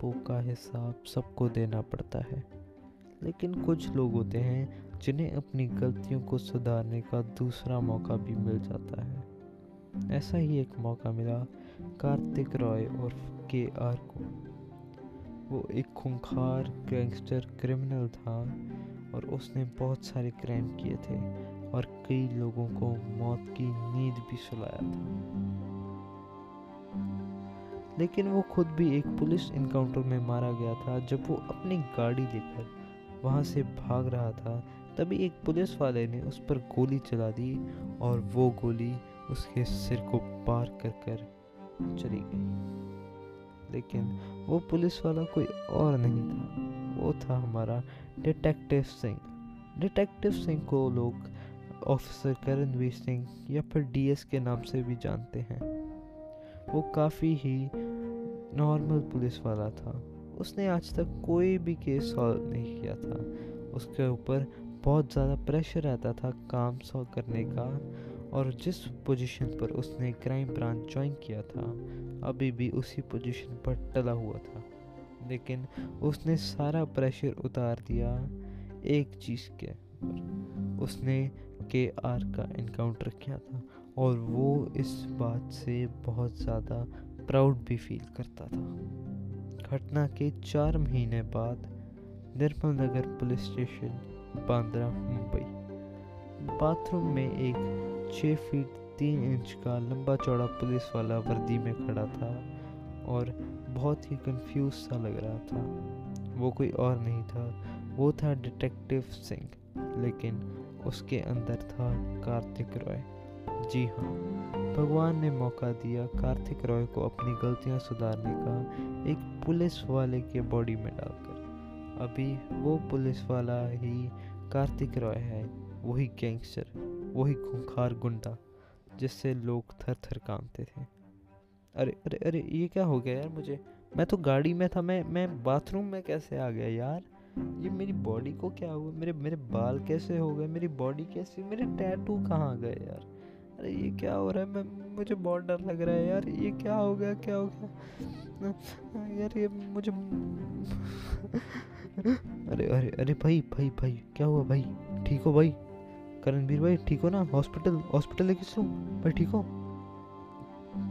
पापों का हिसाब सबको देना पड़ता है, लेकिन कुछ लोग होते हैं जिन्हें अपनी गलतियों को सुधारने का दूसरा मौका भी मिल जाता है। ऐसा ही एक मौका मिला कार्तिक रॉय और KR को। वो एक खूंखार गैंगस्टर क्रिमिनल था और उसने बहुत सारे क्राइम किए थे और कई लोगों को मौत की नींद भी सुलाया था, लेकिन वो खुद भी एक पुलिस इनकाउंटर में मारा गया था। जब वो अपनी गाड़ी लेकर वहाँ से भाग रहा था तभी एक पुलिस वाले ने उस पर गोली चला दी और वो गोली उसके सिर को पार कर कर चली गई। लेकिन वो पुलिस वाला कोई और नहीं था, वो था हमारा डिटेक्टिव सिंह। डिटेक्टिव सिंह को लोग ऑफिसर करणवीर सिंह या फिर DS के नाम से भी जानते हैं। वो काफ़ी ही नॉर्मल पुलिस वाला था। उसने आज तक कोई भी केस सॉल्व नहीं किया था। उसके ऊपर बहुत ज़्यादा प्रेशर रहता था काम सॉल्व करने का, और जिस पोजीशन पर उसने क्राइम ब्रांच ज्वाइन किया था अभी भी उसी पोजीशन पर टला हुआ था, लेकिन उसने सारा प्रेशर उतार दिया एक चीज़ के ऊपर। उसने KR का इनकाउंटर किया था और वो इस बात से बहुत ज़्यादा प्राउड भी फील करता था। घटना के 4 महीने बाद Nirmal Nagar police station, Bandra, Mumbai, bathroom में एक 6 फीट 3 इंच का लंबा चौड़ा पुलिस वाला वर्दी में खड़ा था और बहुत ही कंफ्यूज सा लग रहा था। वो कोई और नहीं था, वो था डिटेक्टिव सिंह, लेकिन उसके अंदर था कार्तिक रॉय। जी हाँ, भगवान ने मौका दिया कार्तिक रॉय को अपनी गलतियां सुधारने का, एक पुलिस वाले के बॉडी में डालकर। अभी वो पुलिस वाला ही कार्तिक रॉय है, वही गैंगस्टर, वही खूंखार गुंडा जिससे लोग थर थर कांपते थे। अरे अरे अरे, ये क्या हो गया यार मुझे? मैं तो गाड़ी में था, मैं बाथरूम में कैसे आ गया यार? ये मेरी बॉडी को क्या हुआ? मेरे बाल कैसे हो गए? मेरी बॉडी कैसे? मेरे टैटू कहाँ गए यार? अरे ये क्या हो रहा है? मुझे बहुत डर लग रहा है यार। ये क्या हो गया? क्या हो गया यार? ये मुझे अरे अरे अरे भाई भाई भाई क्या हुआ भाई? ठीक हो भाई? करणवीर भाई ठीक हो ना? हॉस्पिटल लेके चलूं भाई? ठीक हो?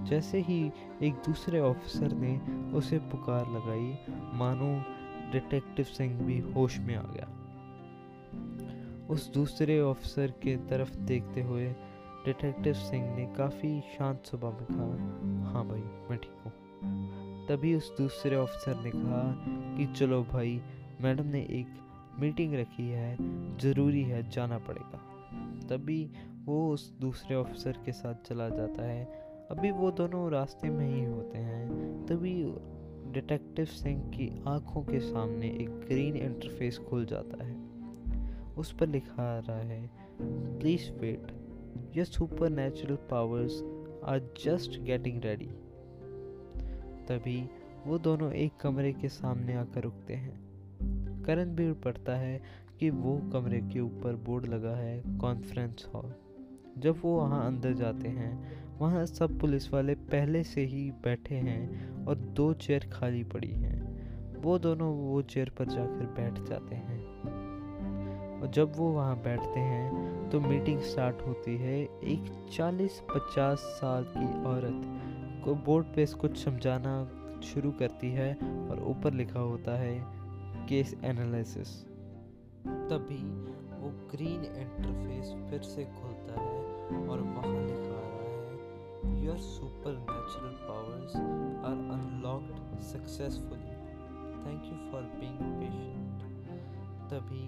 जैसे ही एक दूसरे ऑफिसर ने उसे पुकार लगाई, मानो डिटेक्टिव सिंह भी होश में आ गया। उस दूसरे ऑफिसर के तरफ देखते हुए डिटेक्टिव सिंह ने काफ़ी शांत सुबह में कहा, हाँ भाई मैं ठीक हूँ। तभी उस दूसरे ऑफिसर ने कहा कि चलो भाई, मैडम ने एक मीटिंग रखी है, ज़रूरी है, जाना पड़ेगा। तभी वो उस दूसरे ऑफिसर के साथ चला जाता है। अभी वो दोनों रास्ते में ही होते हैं, तभी डिटेक्टिव सिंह की आंखों के सामने एक ग्रीन इंटरफेस खुल जाता है। उस पर लिखा आ रहा है, please wait, your supernatural powers are just getting ready। तभी वो दोनों एक कमरे के सामने आकर रुकते हैं। करणवीर पढ़ता है कि वो कमरे के ऊपर बोर्ड लगा है, कॉन्फ्रेंस हॉल। जब वो वहाँ अंदर जाते हैं, वहाँ सब पुलिस वाले पहले से ही बैठे हैं और 2 चेयर खाली पड़ी हैं। वो दोनों वो चेयर पर जाकर बैठ जाते हैं और जब वो वहाँ बैठते हैं तो मीटिंग स्टार्ट होती है। एक 40-50 साल की औरत को बोर्ड पे कुछ समझाना शुरू करती है और ऊपर लिखा होता है केस एनालिसिस। तभी वो ग्रीन इंटरफेस फिर से खुलता है और वहाँ लिखा रहा है, your supernatural powers are unlocked successfully, thank you for being patient. तभी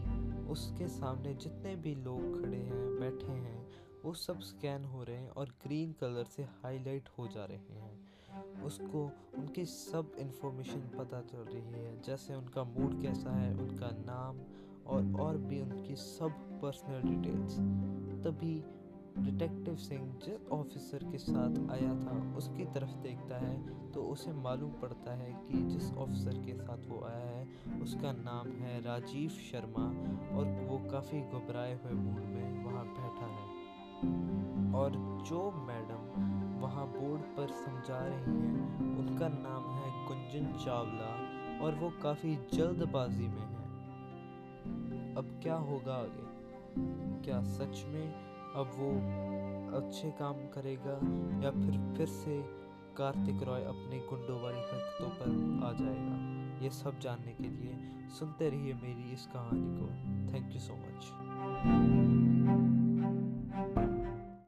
उसके सामने जितने भी लोग खड़े हैं, बैठे हैं, वो सब स्कैन हो रहे हैं और ग्रीन कलर से हाईलाइट हो जा रहे हैं। उसको उनकी सब इन्फॉर्मेशन पता चल रही है, जैसे उनका मूड कैसा है, उनका नाम और भी उनकी सब पर्सनल डिटेल्स। तभी डिटेक्टिव सिंह जिस ऑफिसर के साथ आया था उसकी तरफ देखता है तो उसे मालूम पड़ता है कि जिस ऑफिसर के साथ वो आया है उसका नाम है राजीव शर्मा, और वो काफ़ी घबराए हुए मूड में वहाँ बैठा है। और जो मैडम वहाँ बोर्ड पर समझा रही हैं उनका नाम है कुंजन चावला और वो काफी जल्दबाजी में है। अब क्या होगा आगे? क्या सच में अब वो अच्छे काम करेगा या फिर से कार्तिक रॉय अपने गुंडों वाली हरकतों पर आ जाएगा? ये सब जानने के लिए सुनते रहिए मेरी इस कहानी को। Thank you so much.